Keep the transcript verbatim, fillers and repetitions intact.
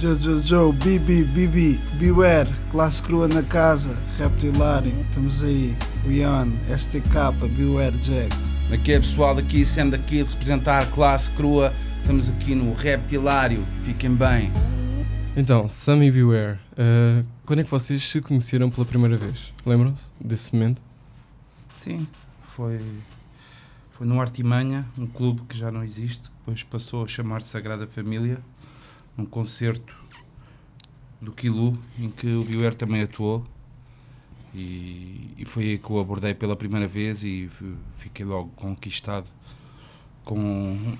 Joe, Joe, Joe, B B, B B, Biuert, Classe Crua na casa, Reptilário, estamos aí, we on, S T K, Biuert, Jack. Aqui é pessoal daqui, Sam daqui, representar Classe Crua, estamos aqui no Reptilário, fiquem bem. Então, Sammy Beware, uh, quando é que vocês se conheceram pela primeira vez? Lembram-se desse momento? Sim, foi, foi no Artimanha, um clube que já não existe, depois passou a chamar-se Sagrada Família. Um concerto do Quilu, em que o Biuert também atuou, e, e foi aí que o abordei pela primeira vez e fiquei logo conquistado com